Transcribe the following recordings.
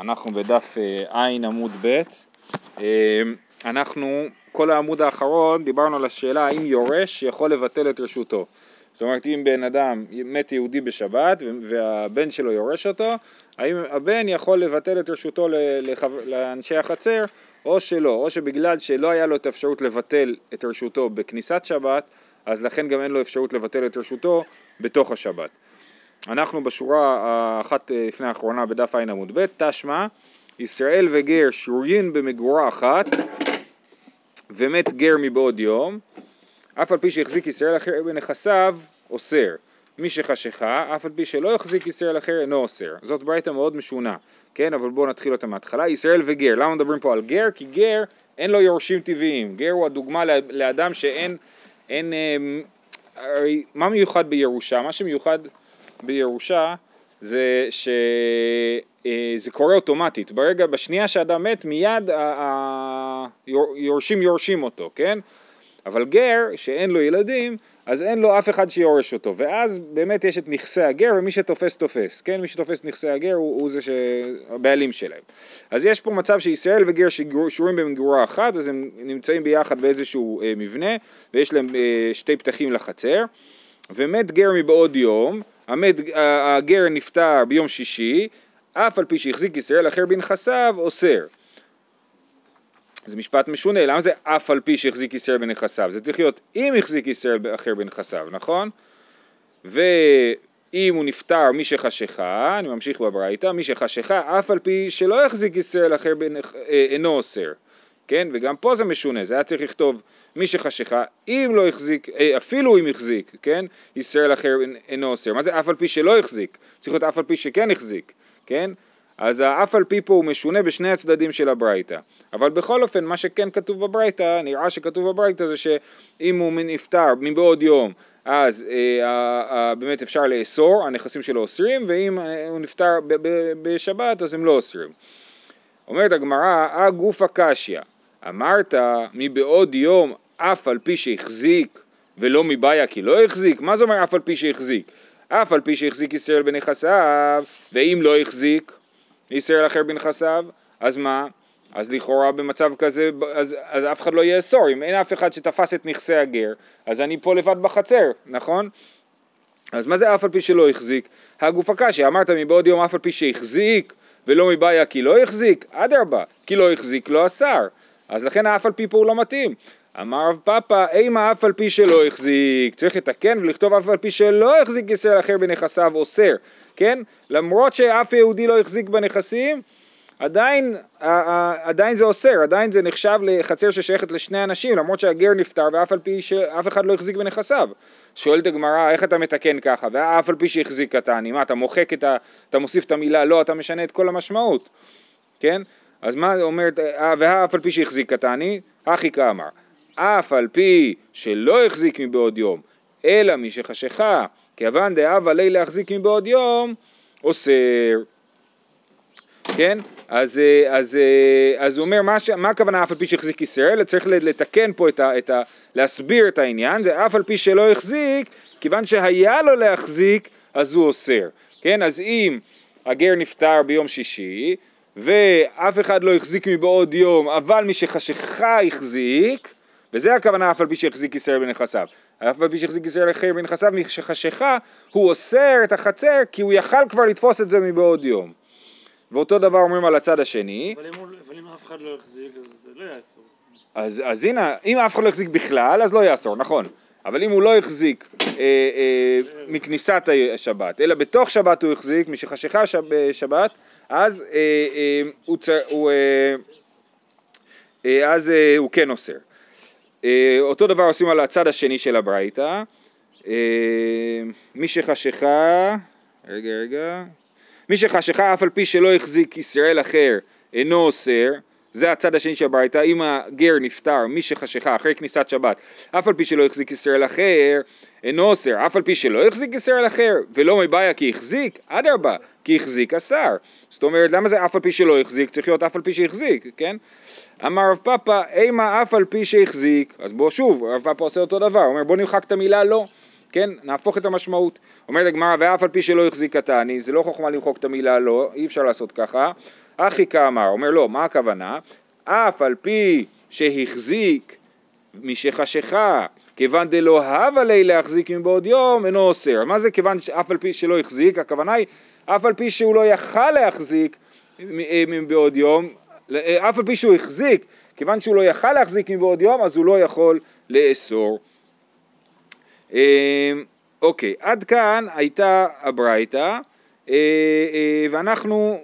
אנחנו בדף עין עמוד ב'. אנחנו כל העמוד האחרון דיברנו על השאלה האם יורש יכול לבטל את רשותו. זאת אומרת, אם בן אדם מת יהודי בשבת והבן שלו יורש אותו, האם הבן יכול לבטל את רשותו לאנשי החצר או שלא, או שבגלל שלא היה לו את האפשרות לבטל את רשותו בכניסת שבת, אז לכן גם אין לו אפשרות לבטל את רשותו בתוך השבת. אנחנו בשורה האחת לפני האחרונה בדף עין עמוד ב', תשמע, ישראל וגר שורין במגורה אחת, ומת גר מבעוד יום, אף על פי שהחזיק ישראל אחר בנכסיו, אוסר. מי שחשכה, אף על פי שלא יחזיק ישראל אחר, אינו אוסר. זאת ברייתא מאוד משונה, כן? אבל בואו נתחיל אותה מההתחלה. ישראל וגר, למה מדברים פה על גר? כי גר אין לו יורשים טבעיים. גר הוא הדוגמה לאדם שאין, מה מיוחד בירושה? מה שמיוחד בירושה זה שזה קורה אוטומטית. ברגע, בשנייה שאדם מת, מיד יורשים אותו, כן? אבל גר שאין לו ילדים, אז אין לו אף אחד שיורש אותו. ואז באמת יש את נכסי הגר, ומי שתופס תופס, כן? מי שתופס נכסי הגר הוא זה הבעלים שלהם. אז יש פה מצב שישראל וגר ששורים במגורה אחת, אז הם נמצאים ביחד באיזשהו מבנה, ויש להם שתי פתחים לחצר, ומת גר מבעוד יום, הגר נפטר ביום שישי, אף על פי שהחזיק ישראל אחר בנכסיו, אוסר. זה משפט משונה, למה זה אף על פי שהחזיק ישראל בנכסיו? זה צריך להיות אם החזיק ישראל אחר בנכסיו, נכון? ואם הוא נפטר מי שחשכה, אני ממשיך בברייתא, מי שחשכה, אף על פי שלא החזיק ישראל אחר אינו אוסר. כן? וגם פה זה משונה, זה היה צריך לכתוב מי שחשכה, אם לא החזיק, אפילו אם החזיק, כן? ישראל אחר אינו אוסר. מה זה אף על פי שלא החזיק? צריך להיות אף על פי שכן החזיק, כן? אז האף על פי פה הוא משונה בשני הצדדים של הברייתא. אבל בכל אופן, מה שכן כתוב בברייתא, נראה שכתוב בברייתא, זה שאם הוא נפטר מבעוד יום, אז באמת אפשר לאסור, הנכסים שלו אוסרים, ואם הוא נפטר בשבת, אז הם לא אוסרים. אומרת הגמרא, הגופא קשיא, אמרת מבעוד יום אף על פי שהחזיק, ולא מבעיה כי לא החזיק. מה זה אומר אף על פי שהחזיק? אף על פי שהחזיק ישראל בנכסיו, ואם לא החזיק ישראל אחר בנכסיו, אז מה? אז לכאורה במצב כזה, אז אף אחד לא יהיה אסור. אם אין אף אחד שתפס את נכסי הגר, אז אני פה לבד בחצר, נכון? אז מה זה אף על פי שלא החזיק? הגופא קשיא, אמרת מבעוד יום אף על פי שהחזיק, ולא מבעיה כי לא החזיק, אדרבה, כי לא החזיק לא אסר. אז לכן האף על פי פה הוא לא מתאים. אמר רב פאפא, אימה אף על פי שלא החזיק, צריך לתקן ולכתוב אף על פי שלא החזיק ישראל אחר בנכסיו אוסר, כן? למרות שאף יהודי לא החזיק בנכסים, עדיין זה אוסר, עדיין זה נחשב לחצר ששייכת לשני אנשים, למרות שהגר נפטר ואף על פי שאף אחד לא החזיק בנכסיו. שואלת הגמרא, איך אתה מתקן ככה? ואף על פי שהחזיק אתה, אני, מה, אתה מוחק אתה מוסיף את המילה, לא, אתה משנה את כל המשמעות, כן? אז מה אומרת, ואף על פי שהחזיק אתה, אני, החיקה אמר, אף על פי שלא החזיק מבעוד יום, אלא מי שחשכה, כיוון דאב עלי להחזיק מבעוד יום, אוסר. כן? אז הוא אומר, מה הכוונה אף על פי שהחזיק ישראל? צריך לתקן פה להסביר את העניין, זה אף על פי שלא החזיק, כיוון שהיה לו להחזיק, אז הוא אוסר. כן? אז אם הגר נפטר ביום שישי, ואף אחד לא החזיק מבעוד יום, אבל מי שחשכה החזיק, וזה הכוונה אף על פי שהחזיק ישראל בנכסיו. אף על פי שהחזיק ישראל אחר בנכסיו, מי שחשכה, הוא אוסר את החצר, כי הוא יכל כבר לתפוס את זה מבעוד יום. ואותו דבר אומרים על הצד השני. אבל אם אף אחד לא יחזיק, אז זה לא יאסור. אז הנה, אם אף אחד לא יחזיק בכלל, אז לא יאסור, נכון. אבל אם הוא לא יחזיק מכניסת השבת, אלא בתוך שבת הוא יחזיק, מי שחשכה בשבת, אז הוא כן אוסר. אותו דבר עושים על הצד השני של הברייתא. מי שחשכה, מי שחשכה אף על פי שלא החזיק ישראל אחר אינו אוסר, זה הצד השני של הברייתא. אם הגר נפטר, מי שחשכה אחרי כניסת שבת, אף על פי שלא החזיק ישראל אחר אינו אוסר, אף על פי שלא החזיק ישראל אחר ולא מבעיה כי החזיק, אדרבה, כי החזיק אסר. זאת אומרת, למה זה אף על פי שלא החזיק? צריך להיות אף על פי שהחזיק, כן? אמר רב פאפא, אימה אף על פי שהחזיק, אז בוא שוב, רב פאפא עושה אותו דבר, אומר בוא נמחק את המילה לא, כן, נהפוך את המשמעות. אומרת הגמרא, ואף על פי שלא החזיק התני, זה לא חוכמה למחוק את המילה לא, אי אפשר לעשות ככה, אחי כאמר, אומר לו, מה הכוונה? אף על פי שהחזיק משחשכה, כיוון דלא הב עלי להחזיק מבעוד יום, אינו אוסר. מה זה כיוון אף על פי שלא החזיק? הכוונה היא, אף על פי שהוא לא יכל להחזיק מבעוד יום, אף על פי שהוא החזיק, כיוון שהוא לא יכל להחזיק מבעוד יום, אז הוא לא יכול לאסור. אוקיי, עד כאן הייתה הברייתא, ואנחנו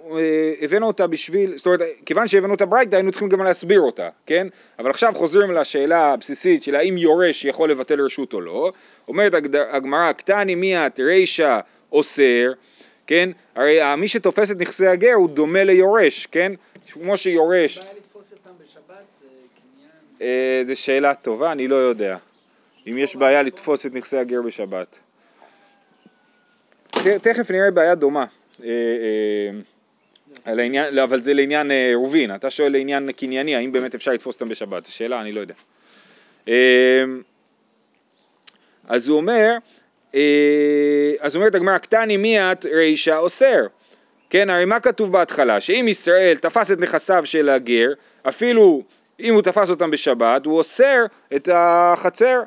הבאנו אותה בשביל, זאת אומרת, כיוון שהבאנו את הברייתא, היינו צריכים גם להסביר אותה, כן? אבל עכשיו חוזרים לשאלה הבסיסית של האם יורש יכול לבטל רשות או לא. אומרת הגמרא, קטני מיית רישא אוסר, כן? הרי מי שתופס את נכסי הגר הוא דומה ליורש, כן? כמו שיורש. בא לתפוס אותם בשבת, קניין? זו שאלה טובה, אני לא יודע. אם יש בעיה לתפוס את נכסי הגר בשבת. תכף נראה בעיה דומה, אבל זה לעניין רובין, אתה שואל לעניין קנייני, האם באמת אפשר לתפוס אותם בשבת, זו שאלה, אני לא יודע. אז הוא אומר, הגמרא, קטני מיית רישא אוסר, כן, הרי מה כתוב בהתחלה? שאם ישראל תפס את נכסיו של הגר, אפילו אם הוא תפס אותם בשבת, הוא אוסר את החצר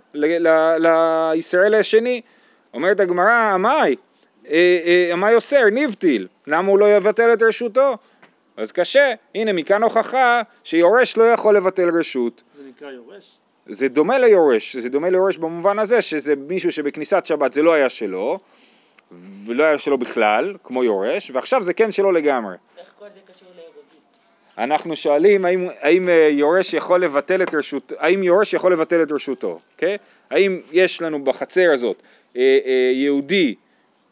לישראל השני. אומרת הגמרא, אמאי אוסר, נבטיל, למה הוא לא יבטל את רשותו? אז קשה, הנה מכאן הוכחה שיורש לא יכול לבטל רשות. זה נקרא יורש? זה דומה ליורש, זה דומה ליורש במובן הזה שזה מישהו שבכניסת שבת זה לא היה שלו, ולא היה שלו בכלל, כמו יורש, ועכשיו זה כן שלו לגמרי. איך כל זה קשור לירובין? אנחנו שואלים האם יורש יכול לבטל את רשותו, אוקיי? האם יש לנו בחצר הזאת יהודי,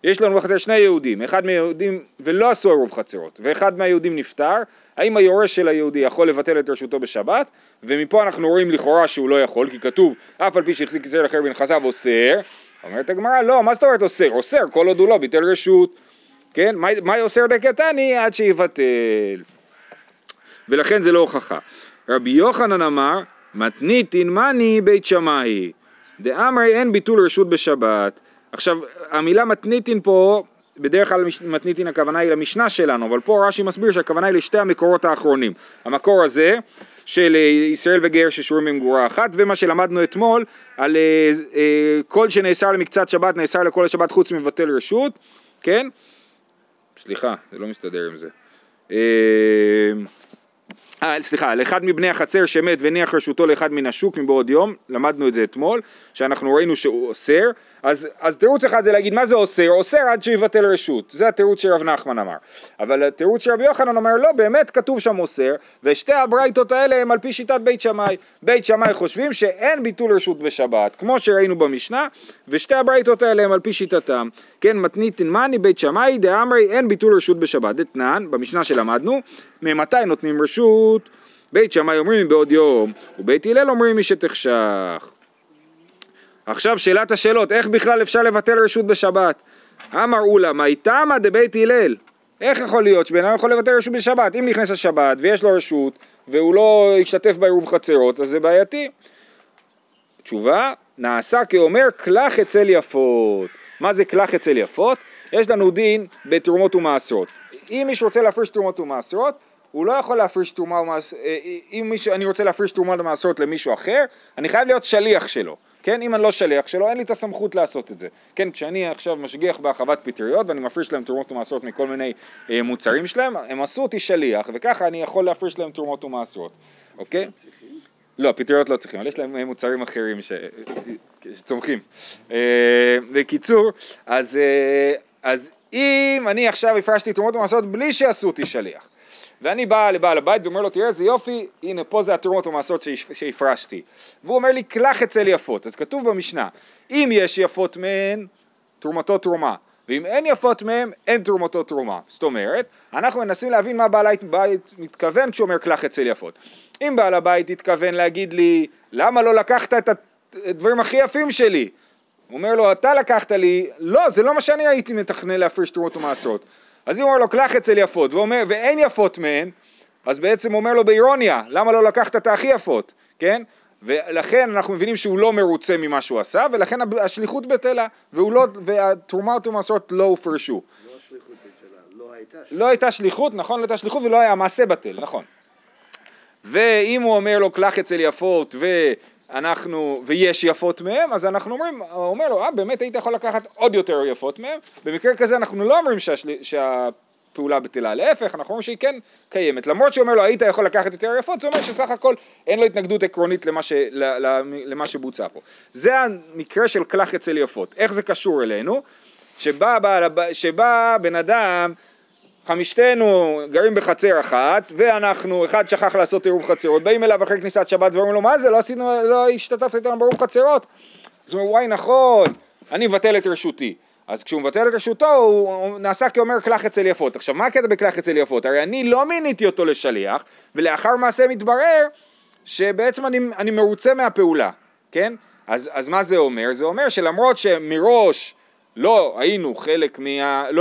יש לנו בחצר שני יהודים, אחד מהיהודים ולא עשו עירוב חצרות, ואחד מהיהודים נפטר, האם היורש של היהודי יכול לבטל את רשותו בשבת? ומפה אנחנו רואים לכאורה שהוא לא יכול, כי כתוב, אף על פי שהחזיק זר אחר בנכסיו אוסר. אומרת הגמרא, לא, מה זאת אומרת אוסר? אוסר, כל עוד הוא לא ביטל רשות, כן? מה אוסר דקתני עד שיבטל? ולכן זה לא הוכחה. רבי יוחנן אמר, מתנית אינמני בית שמאי, דאמרי אין ביטול רשות בשבת. עכשיו, המילה מתניתין פה, בדרך כלל מתניתין הכוונה היא למשנה שלנו, אבל פה רש"י מסביר שהכוונה היא לשתי המקורות האחרונים. המקור הזה של ישראל וגר ששורים במגורה אחת, ומה שלמדנו אתמול, על כל שנאסר למקצת שבת, נאסר לכל השבת חוץ מבטל רשות, כן? סליחה, זה לא מסתדר עם זה. סליחה, על אחד מבני החצר שמת וניח רשותו לאחד מן השוק מבעוד יום, למדנו את זה אתמול, שאנחנו ראינו שהוא אוסר, אז תירוץ אחד זה להגיד מה זה אוסר? אוסר עד שיבטל רשות, זה התירוץ שרב נחמן אמר, אבל התירוץ שרבי יוחנן אומר לא, באמת כתוב שם אוסר, ושתי הברייתות האלה הם על פי שיטת בית שמאי, בית שמאי חושבים שאין ביטול רשות בשבת, כמו שראינו במשנה, ושתי הברייתות האלה הם על פי שיטתם, כן, מתניתין מאני בית שמאי דאמרי אין ביטול רשות בשבת, דתנן, במשנה שלמדנו, ממתי נותנים רשות? בית שמאי אומרים בעוד יום, ובית הלל אומרים מי שתחשך. עכשיו שאלת השאלות, איך בכלל אפשר לבטל רשות בשבת? אמר אולה, מאי תמא דבית הלל? איך יכול להיות שבן אדם יכול לבטל רשות בשבת? אם נכנס השבת ויש לו רשות, והוא לא ישתתף בעירוב חצרות, אז זה בעייתי. תשובה, נעשה כאומר כלך אצל יפות. מה זה כלך אצל יפות? יש לנו דין בתרומות ומעשרות. אם מישהו רוצה להפריש תרומות ומעשרות, הוא לא יכול להפריש תרומה, אם אני רוצה להפריש תרומה למעשרות למישהו אחר, אני חייב להיות שליח שלו, כן? אם אני לא שליח שלו, אין לי את הסמכות לעשות את זה, כן? כשאני עכשיו משגיח בהרחבת פטריות, ואני מפריש להם תרומות ומעשרות מכל מיני מוצרים שלהם, הם עשו אותי שליח, וככה אני יכול להפריש להם תרומות ומעשרות, אוקיי? לא, פטריות לא צריכים, אבל יש להם מוצרים אחרים שצומחים. בקיצור, אז אם אני עכשיו הפרשתי תרומות ומעשרות בלי שעשו אותי שליח, ואני בא לבעל הבית ואומר לו, תראה איזה יופי, הנה פה זה התרומות ומעשרות שהפרשתי. והוא אומר לי, כלך אצל יפות. אז כתוב במשנה, אם יש יפות מהן, תרומתו תרומה. ואם אין יפות מהן, אין תרומתו תרומה. זאת אומרת, אנחנו מנסים להבין מה בעל הבית מתכוון כשאומר כלך אצל יפות. אם בעל הבית התכוון להגיד לי, למה לא לקחת את הדברים הכי יפים שלי? הוא אומר לו, אתה לקחת לי, לא, זה לא מה שאני הייתי מתכנן להפריש תרומות ומעשרות. אז אם אומר לו, קלח אצל יפות, ואין יפות מהן, אז בעצם אומר לו באירוניה, למה לא לקחת את הכי יפות, כן? ולכן אנחנו מבינים שהוא לא מרוצה ממה שהוא עשה, ולכן השליחות בטלה, והתרומה ומעשרות לא הופרשו. לא השליחות בטלה, לא לא הייתה שליחות, נכון? לא הייתה שליחות ולא היה מעשה בטל, נכון. ואם הוא אומר לו קלח אצל יפות ויש יפות מהם, אז אנחנו אומרים, הוא אומר לו, באמת היית יכול לקחת עוד יותר יפות מהם. במקרה כזה אנחנו לא אומרים שהפעולה בטלה, להפך, אנחנו אומרים שהיא כן קיימת. למרות שאומר לו, היית יכול לקחת יותר יפות, זה אומר שסך הכל אין לו התנגדות עקרונית למה שבוצע פה. זה המקרה של קלח אצל יפות. איך זה קשור אלינו? שבא בן אדם, חמישתנו גרים בחצר אחת, ואנחנו, אחד שכח לעשות עירוב חצרות, באים אליו אחרי כניסת שבת ואומרים לו, מה זה? לא השתתפת איתנו בעירוב חצרות. זאת אומרת, וואי נכון, אני מבטל את רשותי. אז כשהוא מבטל את רשותו, הוא נעשה כאומר קלח אצל יפות. עכשיו, מה הקטע בקלח אצל יפות? הרי אני לא מיניתי אותו לשליח, ולאחר מעשה מתברר, שבעצם אני מרוצה מהפעולה, כן? אז מה זה אומר? זה אומר שלמרות שמראש, לא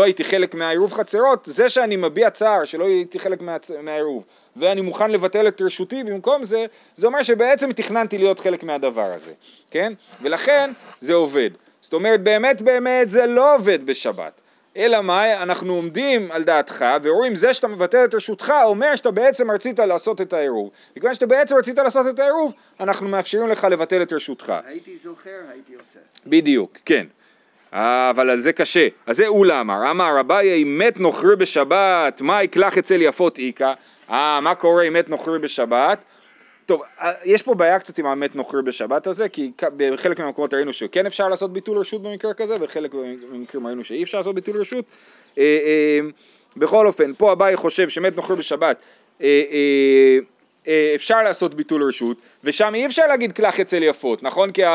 הייתי חלק מהעירוב חצרות, זה שאני מביע צער שלא הייתי חלק מהעירוב, ואני מוכן לבטל את רשותי במקום זה, זה אומר שבעצם תכננתי להיות חלק מהדבר הזה, כן? ולכן זה עובד. זאת אומרת, באמת זה לא עובד בשבת. אלא מה? אנחנו עומדים על דעתך, ורואים זה שאתה מבטל את רשותך, אומר שאתה בעצם רצית לעשות את העירוב. וכיוון שאתה בעצם רצית לעשות את העירוב, אנחנו מאפשרים לך לבטל את רשותך. הייתי זוכר, הייתי עושה. בדיוק, כן. אבל על זה קשה, אז זה אולה אמר, אמר רבי מת נוכרי בשבת, מה יקלח אצל יפות איקה? מה קורה עם מת נוכרי בשבת? טוב, יש פה בעיה קצת עם המת נוכרי בשבת הזה, כי בחלק מהמקומות ראינו שכן אפשר לעשות ביטול רשות במקרה כזה, בחלק מהמקרים ראינו שאי אפשר לעשות ביטול רשות. בכל אופן, פה רבי חושב שמת נוכרי בשבת אפשר לעשות ביטול רשות, ושם אי אפשר להגיד קלח אצל יפות, נכון? כי הוא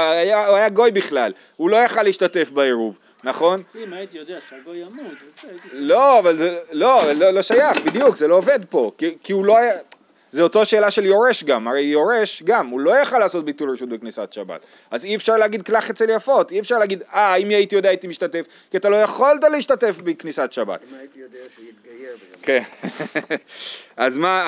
היה גוי בכלל, הוא לא יכל להשתתף בעירוב, נכון? אם הייתי יודע שהגוי ימות, לא, אבל זה לא שייך, בדיוק, זה לא עובד פה, כי הוא לא היה, זה אותו שאלה של יורש גם, הרי יורש גם, הוא לא יכל לעשות ביטול רשות בכניסת שבת, אז אי אפשר להגיד קלח אצל יפות, אי אפשר להגיד, אם הייתי יודע הייתי משתתף, כי אתה לא יכולת להשתתף בכניסת שבת. אם הייתי יודע שיתגייר ביום. כן,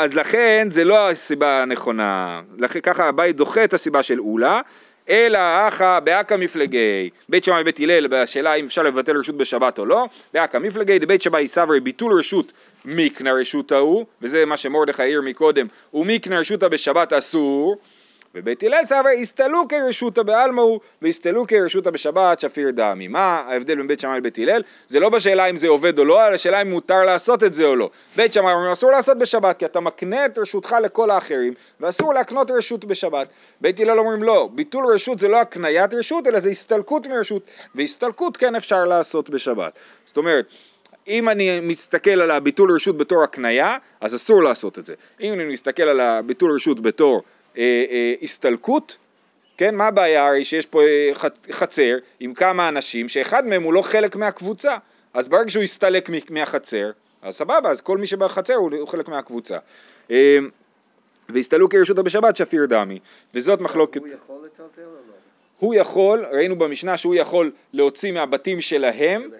אז לכן זה לא הסיבה הנכונה, ככה הבית דוחה את הסיבה של אולה, אלא אחא באקא מפלגי, בית שמאי ובית הלל, בשאלה אם אפשר לבטל רשות בשבת או לא, באקא מפלגי, בית שמאי סברי ביטול רשות מיקנה רשותה הוא, וזה מה שמרדכי העיר מקודם, ומיקנה רשותה בשבת אסור, ובית הלל סברי הסתלוקי רשותה בעלמא הוא, והסתלוקי רשותה בשבת שפיר דמי. מה ההבדל בין בית שמאי לבית הלל? זה לא בשאלה אם זה עובד או לא, אלא השאלה אם מותר לעשות את זה או לא. בית שמאי אומר אסור לעשות בשבת, כי אתה מקנה את רשותך לכל האחרים, ואסור להקנות רשות בשבת. בית הלל אומרים לא, ביטול רשות זה לא הקניית רשות, אלא זה הסתלקות מרשות, והסתלקות כן אפשר לעשות בשבת. זאת אומרת, אם אני מסתכל על הביטול רשות בתור הקניה, אז אסור לעשות את זה. אם אני מסתכל על הביטול רשות בתור הסתלקות, כן, מה הבעיה? הרי שיש פה חצר עם כמה אנשים שאחד מהם הוא לא חלק מהקבוצה, אז ברגע שהוא הסתלק מהחצר, אז סבבה, אז כל מי שבחצר הוא חלק מהקבוצה. והסתלוק כרשות בשבת שפיר דמי, וזאת מחלוקת. הוא יכול לטלטל או לא? הוא יכול, ראינו במשנה שהוא יכול להוציא מהבתים שלהם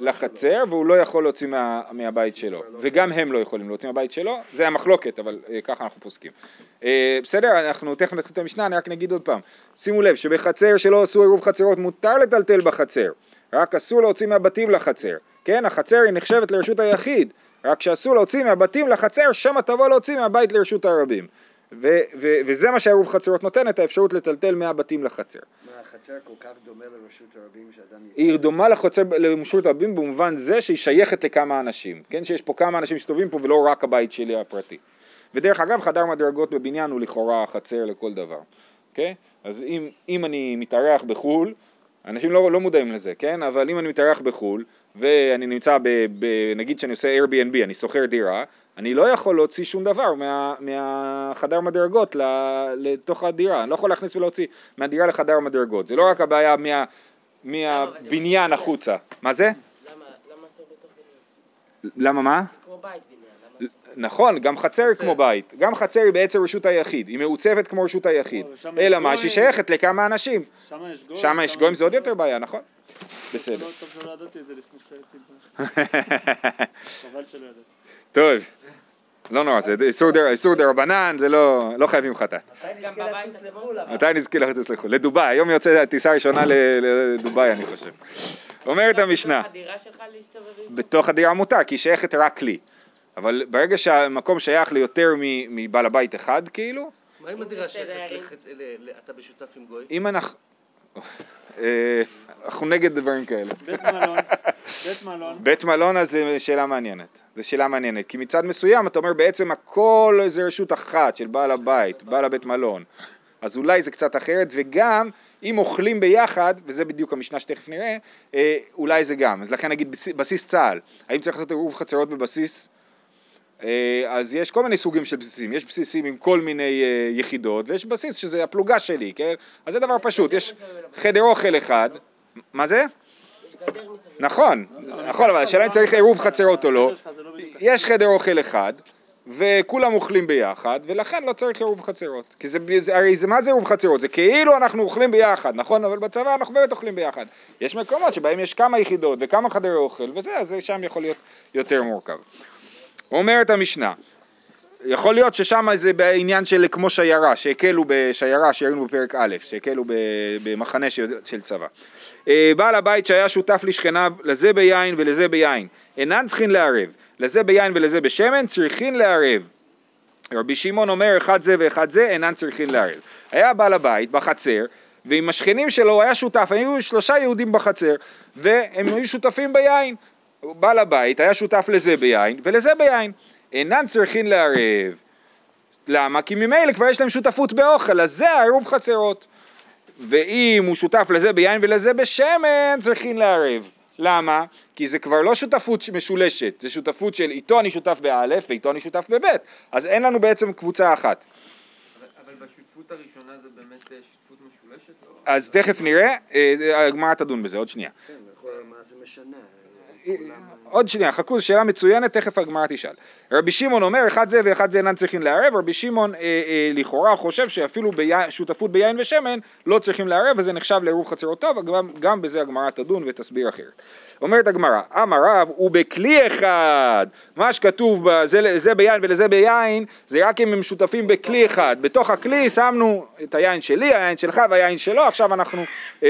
לחצר, והוא לא יכול להוציא מהבית שלו, וגם הם לא יכולים להוציא מהבית שלו, זה המחלוקת, אבל ככה אנחנו פוסקים. בסדר, אנחנו תכף נתחיל את המשנה, אני רק נגיד עוד פעם, שימו לב שבחצר שלא עשו עירוב חצרות מותר לטלטל בחצר, רק אסור להוציא מהבתים לחצר, כן, החצר היא נחשבת לרשות היחיד, רק שאסור להוציא מהבתים לחצר, שם תבוא להוציא מהבית לרשות הרבים. וזה מה שהעירוב חצרות נותן, את האפשרות לטלטל מהבתים לחצר. מה, החצר כל כך דומה לרשות הרבים שאדם יתקל? היא דומה לרשות הרבים במובן זה שהיא שייכת לכמה אנשים, כן? שיש פה כמה אנשים שטובים פה ולא רק הבית שלי הפרטי. ודרך אגב, חדר מדרגות בבניין הוא לכאורה חצר לכל דבר, אוקיי? אז אם אני מתארח בחול, אנשים לא מודעים לזה, כן? אבל אם אני מתארח בחול, ואני נמצא נגיד שאני עושה Airbnb, אני שוכר דירה, אני לא יכול להוציא שום דבר מהחדר מדרגות לתוך הדירה, אני לא יכול להכניס ולהוציא מהדירה לחדר מדרגות, זה לא רק הבעיה מהבניין החוצה. מה זה? למה אסור בתוך בניין? למה מה? כמו בית בניין. נכון, גם חצר כמו בית, גם חצר היא בעצם רשות היחיד, היא מעוצבת כמו רשות היחיד, אלא מה שהיא שייכת לכמה אנשים. שם יש גויים, זה עוד יותר בעיה, נכון? בסדר. טוב שלא ידעתי את זה לפני שהייתי בן. חבל שלא ידעתי. טוב, לא נורא, זה איסור דרבנן, זה לא חייבים חטאת. מתי נזכה לטוס לחו"ל? לדובאי, היום יוצא טיסה ראשונה לדובאי אני חושב. אומרת המשנה. בתוך הדירה שלך להסתובב? בתוך הדירה מותר, כי היא שייכת רק לי. אבל ברגע שהמקום שייך ליותר מבעל הבית אחד, כאילו... מה אם הדירה שייכת? אתה בשותף עם גוי? אם אנחנו... אנחנו נגד דברים כאלה. בית מלון. בית מלון. בית מלון, אז זו שאלה מעניינת. זו שאלה מעניינת. כי מצד מסוים, אתה אומר, בעצם הכל זה רשות אחת של בעל הבית, בעל הבית מלון. אז אולי זה קצת אחרת, וגם... אם אוכלים ביחד, וזה בדיוק המשנה שתכף נראה, אולי זה גם. אז לכן נגיד בסיס צהל. האם צריך לעשות עירוב חצרות בבסיס? אז יש כל מיני סוגים של בסיסים. יש בסיסים עם כל מיני יחידות, ויש בסיס שזה הפלוגה שלי, כן? אז זה דבר פשוט. יש חדר אוכל אחד. מה זה? נכון. נכון, אבל השאלה אם צריך עירוב חצרות או לא. יש חדר אוכל אחד, וכולם אוכלים ביחד, ולכן לא צריך עירוב חצרות. כי זה, הרי מה זה עירוב חצרות? זה כאילו אנחנו אוכלים ביחד, נכון? אבל בצבא אנחנו באמת אוכלים ביחד. יש מקומות שבהם יש כמה יחידות וכמה חדרי אוכל, וזה, אז שם יכול להיות יותר מורכב. אומרת המשנה, יכול להיות ששם זה בעניין של כמו שיירה, שהקלו בשיירה, שהיינו בפרק א', שהקלו במחנה של צבא. בעל הבית שהיה שותף לשכניו, לזה ביין ולזה ביין, אינן צריכים לערב. לזה ביין ולזה בשמן צריכים לערב. רבי שמעון אומר אחד זה ואחד זה אינן צריכים לערב. היה בעל הבית בחצר ועם השכנים שלו הוא היה שותף, היו שלושה יהודים בחצר והם היו שותפים ביין. בעל הבית היה שותף לזה ביין ולזה ביין. אינן צריכים לערב. למה? כי ממילא כבר יש להם שותפות באוכל, אז זה עירוב חצרות. ואם הוא שותף לזה ביין ולזה בשמן צריכים לערב. למה? כי זה כבר לא שותפות משולשת, זה שותפות של איתו אני שותף באלף ואיתו אני שותף בבית, אז אין לנו בעצם קבוצה אחת. אבל בשותפות הראשונה זה באמת שותפות משולשת? אז תכף נראה, הגמרא תדון בזה, עוד שנייה. כן, מה זה משנה? עוד שנייה, חכו, שאלה מצוינת, תכף הגמרא תשאל. רבי שמעון אומר, אחד זה ואחד זה אינן צריכים לערב, רבי שמעון לכאורה חושב שאפילו שותפות ביין ושמן לא צריכים לערב, וזה נחשב לעירוב חצרות טוב, גם בזה הגמרא תדון ותסביר אחרת. אומרת הגמרא, אמר רב, ובכלי אחד, מה שכתוב זה ביין ולזה ביין, זה רק אם הם שותפים בכלי אחד, בתוך הכלי שמנו את היין שלי, היין שלך והיין שלו, עכשיו אנחנו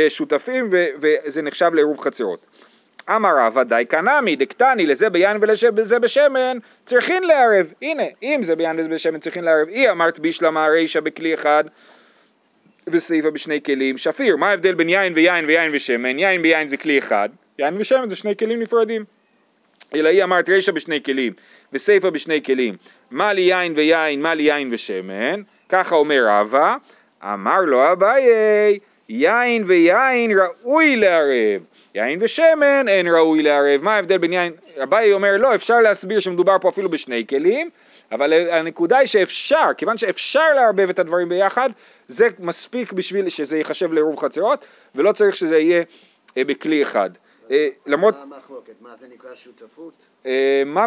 שותפים וזה נחשב לעירוב חצרות. אמר רב, ודאי קנמי, דקטני, לזה ביין ולזה בשמן, צריכים לערב. הנה, אם זה ביין ולזה בשמן צריכים לערב, היא אמרת בישלמה רישה בכלי אחד, וסעיפה בשני כלים. שפיר, מה ההבדל בין יין ויין ויין ושמן? יין ביין זה כלי אחד, יין ושמן זה שני כלים נפרדים. אלא היא אמרת רישה בשני כלים, וסעיפה בשני כלים. מה לי יין ויין, מה לי יין ושמן? ככה אומר רבא, אמר לו אביי, יין ויין ראוי לערב. יין ושמן אין ראוי לערב. מה ההבדל בין יין? אביי אומר לא, אפשר להסביר שמדובר פה אפילו בשני כלים, אבל הנקודה היא שאפשר, כיוון שאפשר לערבב את הדברים ביחד, זה מספיק בשביל שזה ייחשב לעירוב חצרות, ולא צריך שזה יהיה בכלי אחד. למרות... מה המחלוקת? מה זה נקרא שותפות? מה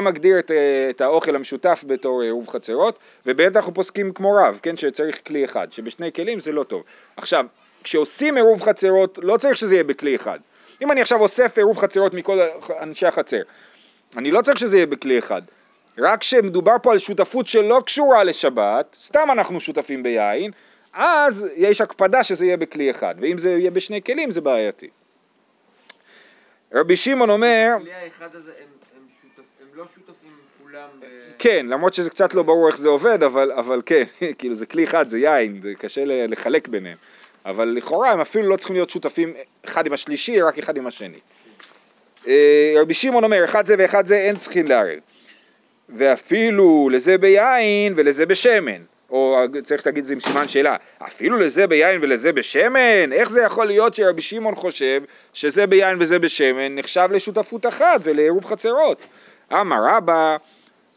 מגדיר את האוכל המשותף בתור עירוב חצרות, ובאמת אנחנו פוסקים כמו רב, כן, שצריך כלי אחד, שבשני כלים זה לא טוב. עכשיו, כשעושים עירוב חצרות, לא צריך שזה יהיה בכלי אחד. אם אני עכשיו אוסף עירוב חצרות מכל אנשי החצר, אני לא צריך שזה יהיה בכלי אחד. רק כשמדובר פה על שותפות שלא קשורה לשבת, סתם אנחנו שותפים ביין, אז יש הקפדה שזה יהיה בכלי אחד. ואם זה יהיה בשני כלים, זה בעייתי. רבי שמעון אומר... בכלי האחד הזה הם לא שותפים כולם... כן, למרות שזה קצת לא ברור איך זה עובד, אבל כן, כאילו זה כלי אחד, זה יין, זה קשה לחלק ביניהם. אבל לכאורה הם אפילו לא צריכים להיות שותפים אחד עם השלישי, רק אחד עם השני. רבי שמעון אומר, אחד זה ואחד זה אין צריכים לערב. ואפילו לזה ביין ולזה בשמן. או צריך להגיד זה עם סימן שאלה. אפילו לזה ביין ולזה בשמן? איך זה יכול להיות שרבי שמעון חושב שזה ביין וזה בשמן נחשב לשותפות אחת ולעירוב חצרות? אמר רבא,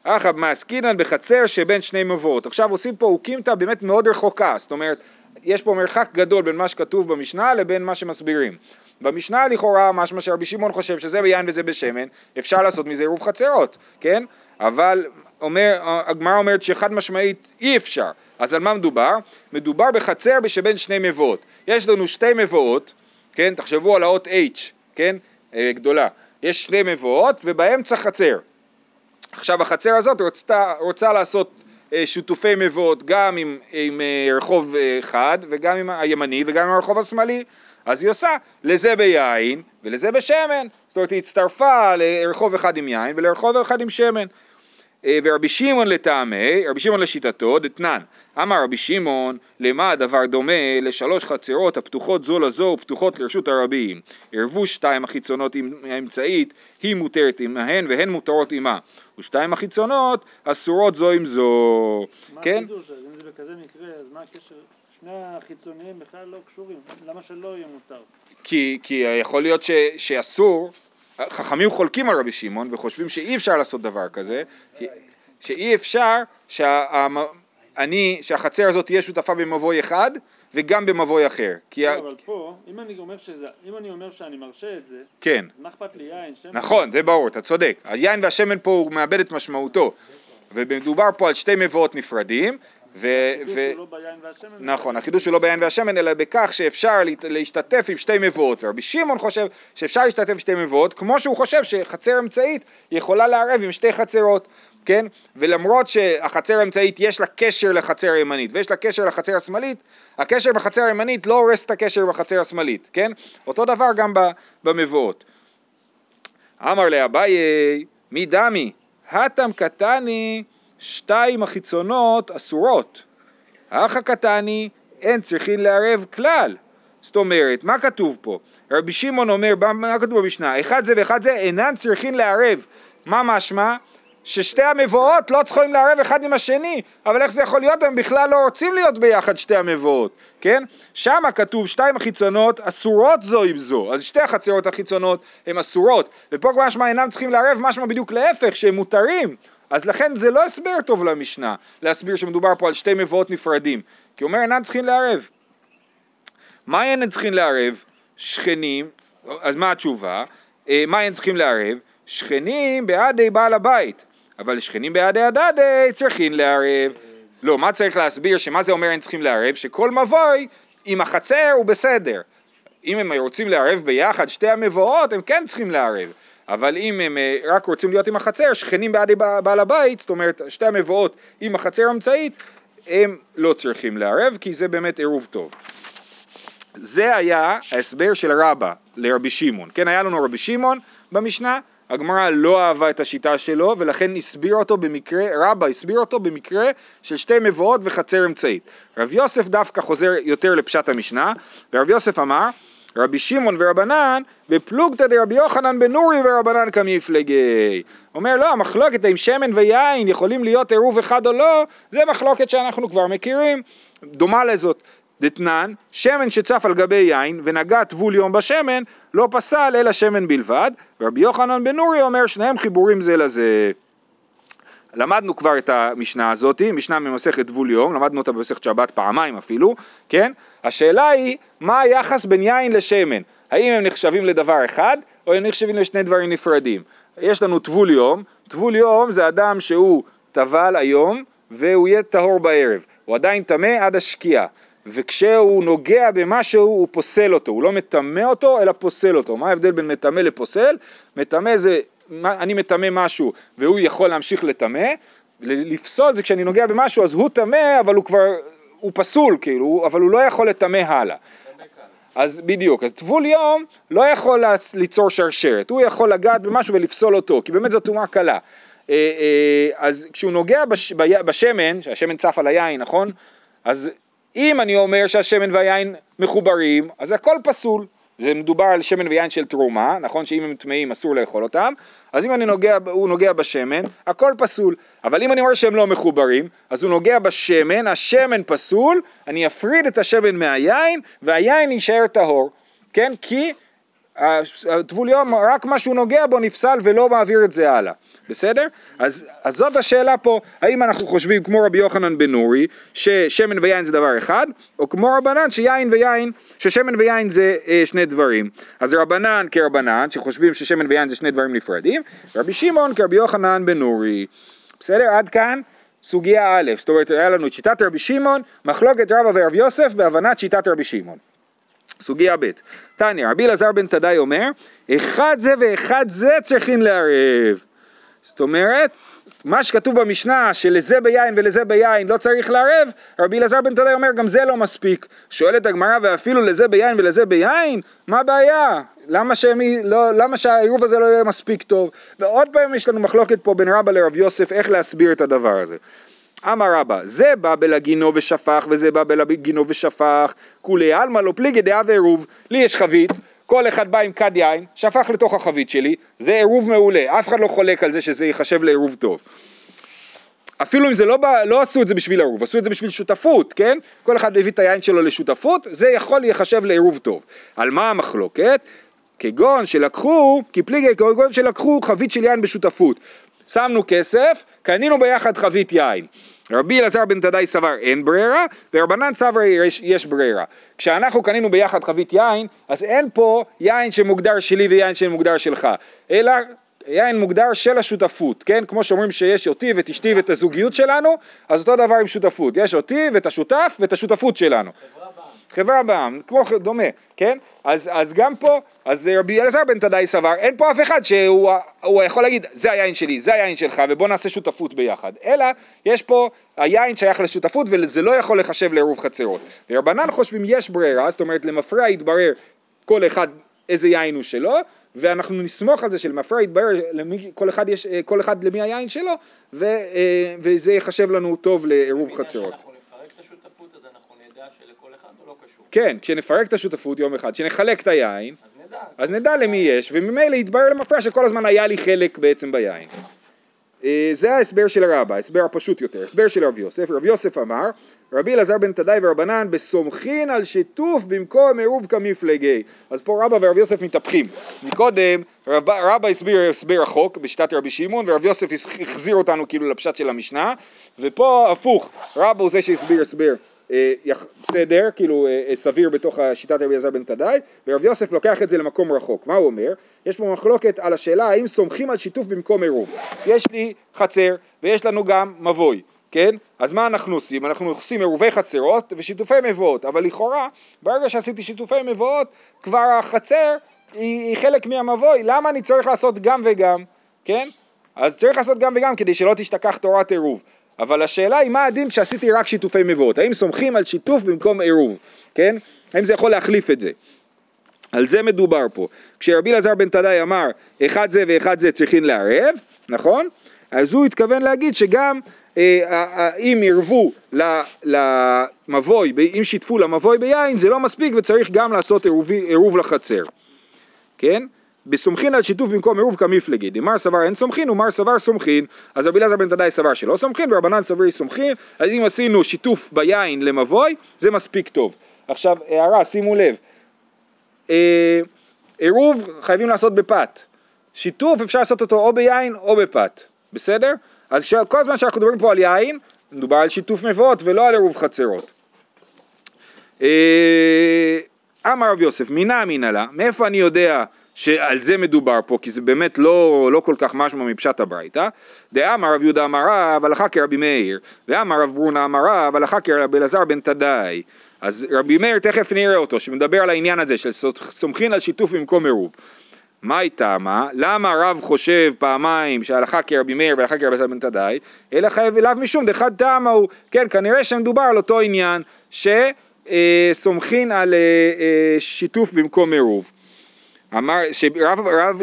אחא מעסקינן בחצר שבין שני מבואות. עכשיו עושים פה הוקימתא באמת מאוד רחוקה. זאת אומרת, יש פה מרחק גדול בין מה שכתוב במשנה לבין מה שמסבירים. במשנה לכאורה משמע שרבי שמעון חושב שזה ביין וזה בשמן, אפשר לעשות מזה עירוב חצרות, כן? אבל הגמרא אומרת שחד משמעית אי אפשר. אז על מה מדובר? מדובר בחצר שבין שני מבואות. יש לנו שתי מבואות, כן? תחשבו על האות H, כן? גדולה. יש שני מבואות ובאמצע חצר. עכשיו החצר הזאת רוצה לעשות שותופי מבואות גם עם רחוב אחד וגם עם הימני וגם עם הרחוב השמאלי, אז היא עושה לזה ביין ולזה בשמן. זאת אומרת, היא הצטרפה לרחוב אחד עם יין ולרחוב אחד עם שמן. ורבי שמעון לטעמי, רבי שמעון לשיטתו, דתנן, אמר רבי שמעון, למה הדבר דומה לשלוש חצרות הפתוחות זו לזו ופתוחות לרשות הרבים, ערבו שתיים החיצונות עם האמצעית, היא מותרת עמהן והן מותרות עמה, ושתיים החיצונות אסורות זו עם זו. מה כן? החידוש? אם זה בכזה מקרה, אז מה הקשר? שני החיצוניים בכלל לא קשורים, למה שלא יהיה מותר? כי יכול להיות שאסור, חכמים חולקים על רבי שמעון וחושבים שאי אפשר לעשות דבר כזה, שאי אפשר שהחצר הזאת תהיה שותפה במבוי אחד וגם במבוי אחר. אבל פה, אם אני אומר שאני מרשה את זה, אז מה אכפת לי יין, שמן? נכון, זה ברור, אתה צודק. היין והשמן פה הוא מאבד את משמעותו, ומדובר פה על שתי מבואות נפרדים, נכון, החידוש הוא לא ביין והשמן אלא בכך שאפשר להשתתף עם שתי מבואות, ורבי שמעון חושב שאפשר להשתתף עם שתי מבואות כמו שהוא חושב שחצר אמצעית יכולה לערב עם שתי חצרות, כן? ולמרות שהחצר האמצעית יש לה קשר לחצר הימנית ויש לה קשר לחצר השמאלית, הקשר בחצר הימנית לא הורס את הקשר בחצר השמאלית, כן? אותו דבר גם במבואות. אמר לאביי, מי דמי התם קטני שתיים החיצונות אסורות, האח הקטני אין צריכים לערב כלל. זאת אומרת, מה כתוב פה? רבי שמעון אומר, מה כתוב במשנה? אחד זה ואחד זה אינן צריכים לערב. מה משמע? ששתי המבואות לא צריכים לערב אחד עם השני, אבל איך זה יכול להיות? הם בכלל לא רוצים להיות ביחד שתי המבואות, כן? שם כתוב שתיים החיצונות אסורות זו עם זו, אז שתי החצרות החיצונות הן אסורות, ופה כבר משמע אינם צריכים לערב, משמע בדיוק להפך, שהם מותרים. אז לכן זה לא הסבר טוב למשנה, להסביר שמדובר פה על שתי מבואות נפרדים, כי הוא אומר אינם צריכים לערב. מה אין צריכים לערב? שכנים. אז מה התשובה? מה אין צריכים לערב? שכנים בעדי בעל הבית, אבל שכנים בעדי הדדי צריכים לערב. לא, מה צריך להסביר שמה זה אומר אין צריכים לערב? שכל מבוי עם החצר הוא בסדר. אם הם רוצים לערב ביחד שתי המבואות, הם כן צריכים לערב. אבל אם הם רק רוצים להיות עם החצר, שכנים בעדי בעל הבית, זאת אומרת שתי המבואות עם החצר האמצעית, הם לא צריכים לערב, כי זה באמת עירוב טוב. זה היה ההסבר של רבא לרבי שמעון. כן, היה לנו רבי שמעון במשנה, הגמרא לא אהבה את השיטה שלו, ולכן רבא הסביר אותו במקרה של שתי מבואות וחצר אמצעית. רב יוסף דווקא חוזר יותר לפשט המשנה, ורב יוסף אמר, רבי שמעון ורבנן, בפלוגתא דרבי יוחנן בן נורי ורבנן קמי פלגי. אומר, לא, המחלוקת עם שמן ויין יכולים להיות עירוב אחד או לא, זה מחלוקת שאנחנו כבר מכירים, דומה לזאת. דתנן, שמן שצף על גבי יין ונגע טבול יום בשמן, לא פסל אלא שמן בלבד, ורבי יוחנן בן נורי אומר, שניהם חיבורים זה לזה. למדנו כבר את המשנה הזאת, משנה ממסכת טבול יום, למדנו אותה במסכת שבת פעמיים אפילו, כן? השאלה היא, מה היחס בין יין לשמן? האם הם נחשבים לדבר אחד, או הם נחשבים לשני דברים נפרדים? יש לנו טבול יום, טבול יום זה אדם שהוא טבל היום, והוא יהיה טהור בערב, הוא עדיין טמא עד השקיעה, וכשהוא נוגע במשהו הוא פוסל אותו, הוא לא מטמא אותו אלא פוסל אותו. מה ההבדל בין מטמא לפוסל? מטמא זה אני מטמא משהו והוא יכול להמשיך לטמא, לפסול זה כשאני נוגע במשהו אז הוא טמא אבל הוא פסול כאילו, אבל הוא לא יכול לטמא הלאה. אז בדיוק, אז טבול יום לא יכול ליצור שרשרת, הוא יכול לגעת במשהו ולפסול אותו, כי באמת זו טומאה קלה. אז כשהוא נוגע בשמן, שהשמן צף על היין, נכון? אז אם אני אומר שהשמן והיין מחוברים, אז הכל פסול. זה מדובר על שמן ויין של תרומה, נכון שאם הם טמאים אסור לאכול אותם, אז אם הוא נוגע בשמן, הכל פסול. אבל אם אני אומר שהם לא מחוברים, אז הוא נוגע בשמן, השמן פסול, אני אפריד את השמן מהיין, והיין יישאר טהור. כן? כי הטבול יום, רק מה שהוא נוגע בו נפסל ולא מעביר את זה הלאה. בסדר? אז זאת השאלה פה, האם אנחנו חושבים כמו רבי יוחנן בן נורי, ששמן ויין זה דבר אחד, או כמו רבנן ששמן ויין זה שני דברים. אז רבנן כרבנן, שחושבים ששמן ויין זה שני דברים נפרדים, רבי שמעון כרבי יוחנן בן נורי. בסדר? עד כאן סוגיה א', זאת אומרת, היה לנו את שיטת רבי שמעון, מחלוקת רבא ורב יוסף בהבנת שיטת רבי שמעון. סוגיה ב', תניא, רבי אלעזר בן תדאי אומר, אחד זה ואחד זה צריכים לערב. זאת אומרת, מה שכתוב במשנה שלזה ביין ולזה ביין לא צריך לערב, רבי אלעזר בן תלאי אומר גם זה לא מספיק. שואלת הגמרא, ואפילו לזה ביין ולזה ביין, מה הבעיה? למה שהעירוב הזה לא יהיה מספיק טוב? ועוד פעם יש לנו מחלוקת פה בין רבא לרב יוסף איך להסביר את הדבר הזה. אמר רבא, זה בא בלגינו ושפח וזה בא בלגינו ושפח, כולי עלמא לא פליגי דעה ועירוב. לי יש חבית, כל אחד בא עם קד יין, שפך לתוך החבית שלי, זה עירוב מעולה, אף אחד לא חולק על זה שזה ייחשב לעירוב טוב. אפילו אם זה לא עשו את זה בשביל עירוב, עשו את זה בשביל שותפות, כן? כל אחד הביא את היין שלו לשותפות, זה יכול להיחשב לעירוב טוב. על מה המחלוקת? כגון שלקחו, כגון שלקחו חבית של יין בשותפות. שמנו כסף, קנינו ביחד חבית יין. רבי אלעזר בן תדאי סבר אין ברירה, ורבנן סבר יש ברירה. כשאנחנו קנינו ביחד חבית יין, אז אין פה יין שמוגדר שלי ויין שמוגדר שלך, אלא יין מוגדר של השותפות, כן? כמו שאומרים שיש אותי ואת אשתי ואת הזוגיות שלנו, אז אותו דבר עם שותפות, יש אותי ואת השותף ואת השותפות שלנו. חברה בעם, כמו דומה, כן? אז גם פה, אז רבי אלעזר בן תדאי סבר, אין פה אף אחד שהוא יכול להגיד, זה היין שלי, זה היין שלך, ובוא נעשה שותפות ביחד. אלא, יש פה, היין שייך לשותפות, וזה לא יכול לחשב לעירוב חצרות. ורבנן חושבים, יש ברירה, זאת אומרת, למפרע יתברר כל אחד איזה יין הוא שלו, ואנחנו נסמוך על זה שלמפרע יתברר כל אחד למי היין שלו, וזה יחשב לנו טוב לעירוב חצרות. כן, כשנפרק את השותפות יום אחד, כשנחלק את היין, אז נדע למי יש, וממילא יתברר למפרע שכל הזמן היה לי חלק בעצם ביין. זה ההסבר של רבא, ההסבר הפשוט יותר, הסבר של רב יוסף. רב יוסף אמר, רבי אלעזר בן תדאי ורבנן בסומכין על שיתוף במקום עירוב כמפלגי. אז פה רבא ורב יוסף מתהפכים. מקודם רבא הסביר החוק בשיטת רבי שמעון, ורב יוסף החזיר אותנו כאילו לפשט של המשנה, ופה הפוך, רבא הוא זה שהסביר סדר, כאילו סביר בתוך השיטת רבי אלעזר בן תדאי, ורב יוסף לוקח את זה למקום רחוק. מה הוא אומר? יש פה מחלוקת על השאלה האם סומכים על שיתוף במקום עירוב. יש לי חצר ויש לנו גם מבוי, כן? אז מה אנחנו עושים? אנחנו עושים עירובי חצרות ושיתופי מבואות, אבל לכאורה ברגע שעשיתי שיתופי מבואות כבר החצר היא חלק מהמבוי, למה אני צריך לעשות גם וגם, כן? אז צריך לעשות גם וגם כדי שלא תשתכח תורת עירוב. אבל השאלה היא מה הדין שעשיתי רק שיתופי מבואות, האם סומכים על שיתוף במקום עירוב, כן? האם זה יכול להחליף את זה? על זה מדובר פה. כשרבי אלעזר בן תדאי אמר, אחד זה ואחד זה צריכים לערב, נכון? אז הוא התכוון להגיד שגם אם עירבו למבוי, אם שיתפו למבוי ביין, זה לא מספיק וצריך גם לעשות עירוב לחצר, כן? בסומכין על שיתוף במקום עירוב כמפלגי, דמר סבר אין סומכין ומר סבר סומכין. אז רבי אלעזר בן תדאי סבר שלא סומכין ורבנן סבר סומכין. אז אם עשינו שיתוף ביין למבוי זה מספיק טוב. עכשיו הערה, שימו לב, עירוב חייבים לעשות בפת, שיתוף אפשר לעשות אותו או ביין או בפת, בסדר? אז כל הזמן שאנחנו מדברים פה על יין מדובר על שיתוף מבואות ולא על עירוב חצרות. אמר רב יוסף מינה מינהלה, מאיפה אני יודע שעל זה מדובר פה, כי זה באמת לא כל כך משמע מפשט הברייתא. דאמר רב יהודה אמר רב הלכה כרבי מאיר, ואמר רב ברונה אמר רב הלכה כרבי אלעזר בן תדאי. אז רבי מאיר תכף נראה אותו, שמדבר על העניין הזה של סומכין על שיתוף במקום עירוב. מה הייתה, מה? למה רב חושב פעמיים שהלכה כרבי מאיר והלכה כרבי אלעזר בן תדאי, אלא חייב אליו משום דחד טעם ההוא, כן, כנראה שמדובר על אותו עניין שסומכין על שיתוף במקום עירוב. אמר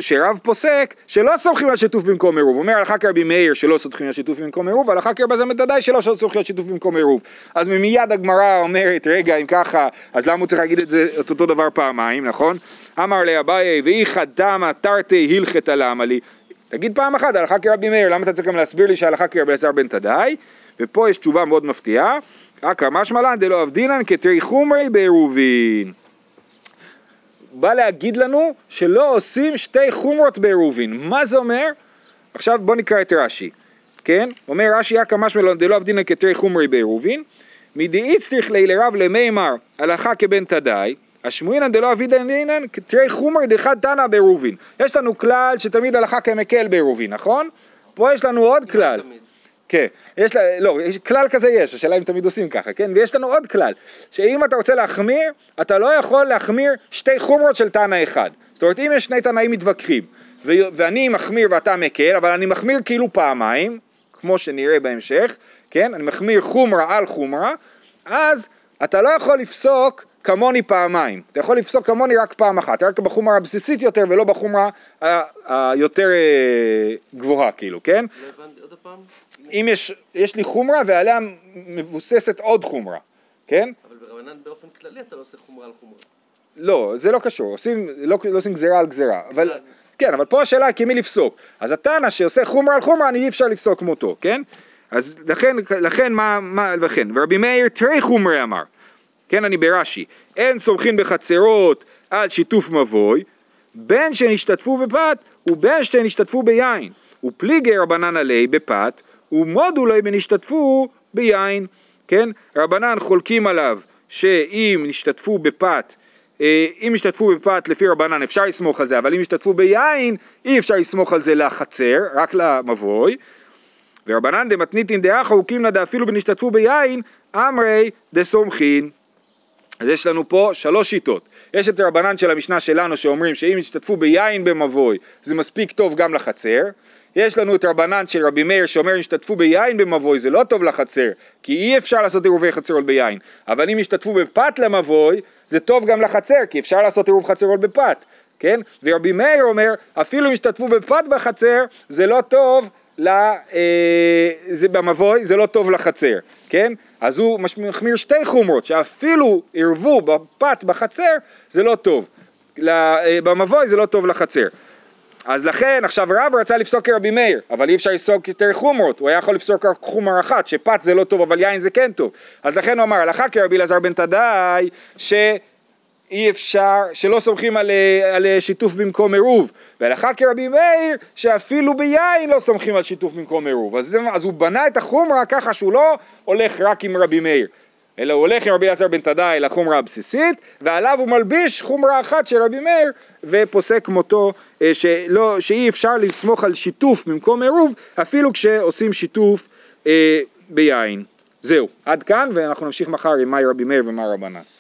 שרב פוסק שלא סומכים על שיתוף במקום עירוב, אומר הלכה כרבי מאיר שלא סומכים על שיתוף במקום עירוב, הלכה כרבי אלעזר בן תדאי שלא סומכים על שיתוף במקום עירוב. אז מיד הגמרא אומרת, רגע, אם ככה אז למה הוא צריך להגיד את זה את אותו דבר פעמיים, נכון? אמר לי אביי ואיחד דמא תרתי הלכתא למה לי, תגיד פעם אחת הלכה כרבי מאיר, למה אתה צריך גם להסביר לי שהלכה כרבי אלעזר בן תדאי? ופה יש תשובה מאוד מפתיעה, אקרא משמע לן דלא אבדינן כתרי חומרי בעירובין, בא להגיד לנו שלא עושים שתי חומרות בעירובין. מה זה אומר? עכשיו בוא נקרא את רש"י, כן? אומר רש"י אקא משמע לן דלא אבדינן כתרי חומרי בעירובין, מדאיצטריך ליה לרב למימר הלכה כבן תדאי, השמועינן דלא אבדינן כתרי חומרי דחד תנא בעירובין. יש לנו כלל שתמיד הלכה כמקל בעירובין, נכון? פה יש לנו עוד כלל. כן, יש כלל כזה, יש, השאלה אם תמיד עושים ככה, כן? ויש לנו עוד כלל, שאם אתה רוצה להחמיר, אתה לא יכול להחמיר שתי חומרות של תנא אחד. זאת אומרת, אם יש שני תנאים מתווכחים, ואני מחמיר ואתה מקל, אבל אני מחמיר כאילו פעמיים, כמו שנראה בהמשך, כן? אני מחמיר חומרה על חומרה, אז אתה לא יכול לפסוק כמוני פעמיים, אתה יכול לפסוק כמוני רק פעם אחת, רק בחומרה הבסיסית יותר ולא בחומרה היותר גבוהה, כאילו, כן? עוד פעם? אם יש לי חומרה ועליה מבוססת עוד חומרה, כן? אבל ברבנן באופן כללי אתה לא עושה חומרה על חומרה. לא, זה לא קשור, לא עושים גזירה על גזירה, אבל... כן, אבל פה השאלה היא כמי לפסוק. אז התנא שעושה חומרה על חומרה, אני אי אפשר לפסוק כמותו, כן? אז לכן מה, ורבי מאיר תרי חומרי אמר, כן, אני ברש"י, אין סומכים בחצרות על שיתוף מבוי, בין שנשתתפו בפת, ובין שנשתתפו ביין, ופליגי רבנן עלי בפת, ומודו לי בנשתתפו ביין, כן? רבנן חולקים עליו שאם נשתתפו בפת, אם השתתפו בפת לפי רבנן אפשר לסמוך על זה, אבל אם השתתפו ביין אי אפשר לסמוך על זה לחצר, רק למבוי. ורבנן דמתניתין דאחא וקימנא דאפילו בנשתתפו ביין אמרי דסומכין. אז יש לנו פה שלוש שיטות. יש את רבנן של המשנה שלנו שאומרים שאם השתתפו ביין במבוי זה מספיק טוב גם לחצר. יש לנו את רבנן של רבי מאיר שאומר השתתפו ביין במבוי זה לא טוב לחצר, כי אי אפשר לעשות עירובי חצרות ביין, אבל אם השתתפו בפת למבוי זה טוב גם לחצר, כי אפשר לעשות עירוב חצרות בפת, כן? ורבי מאיר אומר אפילו אם השתתפו בפת בחצר זה לא טוב זה במבוי זה לא טוב לחצר, כן? אז הוא מחמיר שתי חומרות שאפילו עירבו בפת בחצר זה לא טוב במבוי זה לא טוב לחצר. אז לכן, עכשיו רב רצה לפסוק כרבי מאיר, אבל אי אפשר לפסוק יותר חומרות, הוא היה יכול לפסוק רק חומר אחת, שפת זה לא טוב, אבל יין זה כן טוב. אז לכן הוא אמר, הלכה כרבי אלעזר בן תדאי, שאי אפשר, שלא סומכים על שיתוף במקום עירוב, והלכה כרבי מאיר, שאפילו ביין לא סומכים על שיתוף במקום עירוב. אז הוא בנה את החומרה ככה שהוא לא הולך רק עם רבי מאיר, אלא הוא הולך עם רבי אלעזר בן תדאי לחומרה הבסיסית, ועליו הוא מלביש חומרה אחת של רבי מאיר, ופוסק מותו שאי אפשר לסמוך על שיתוף במקום עירוב, אפילו כשעושים שיתוף ביין. זהו, עד כאן, ואנחנו נמשיך מחר עם מה רבי מאיר ומה רבנן.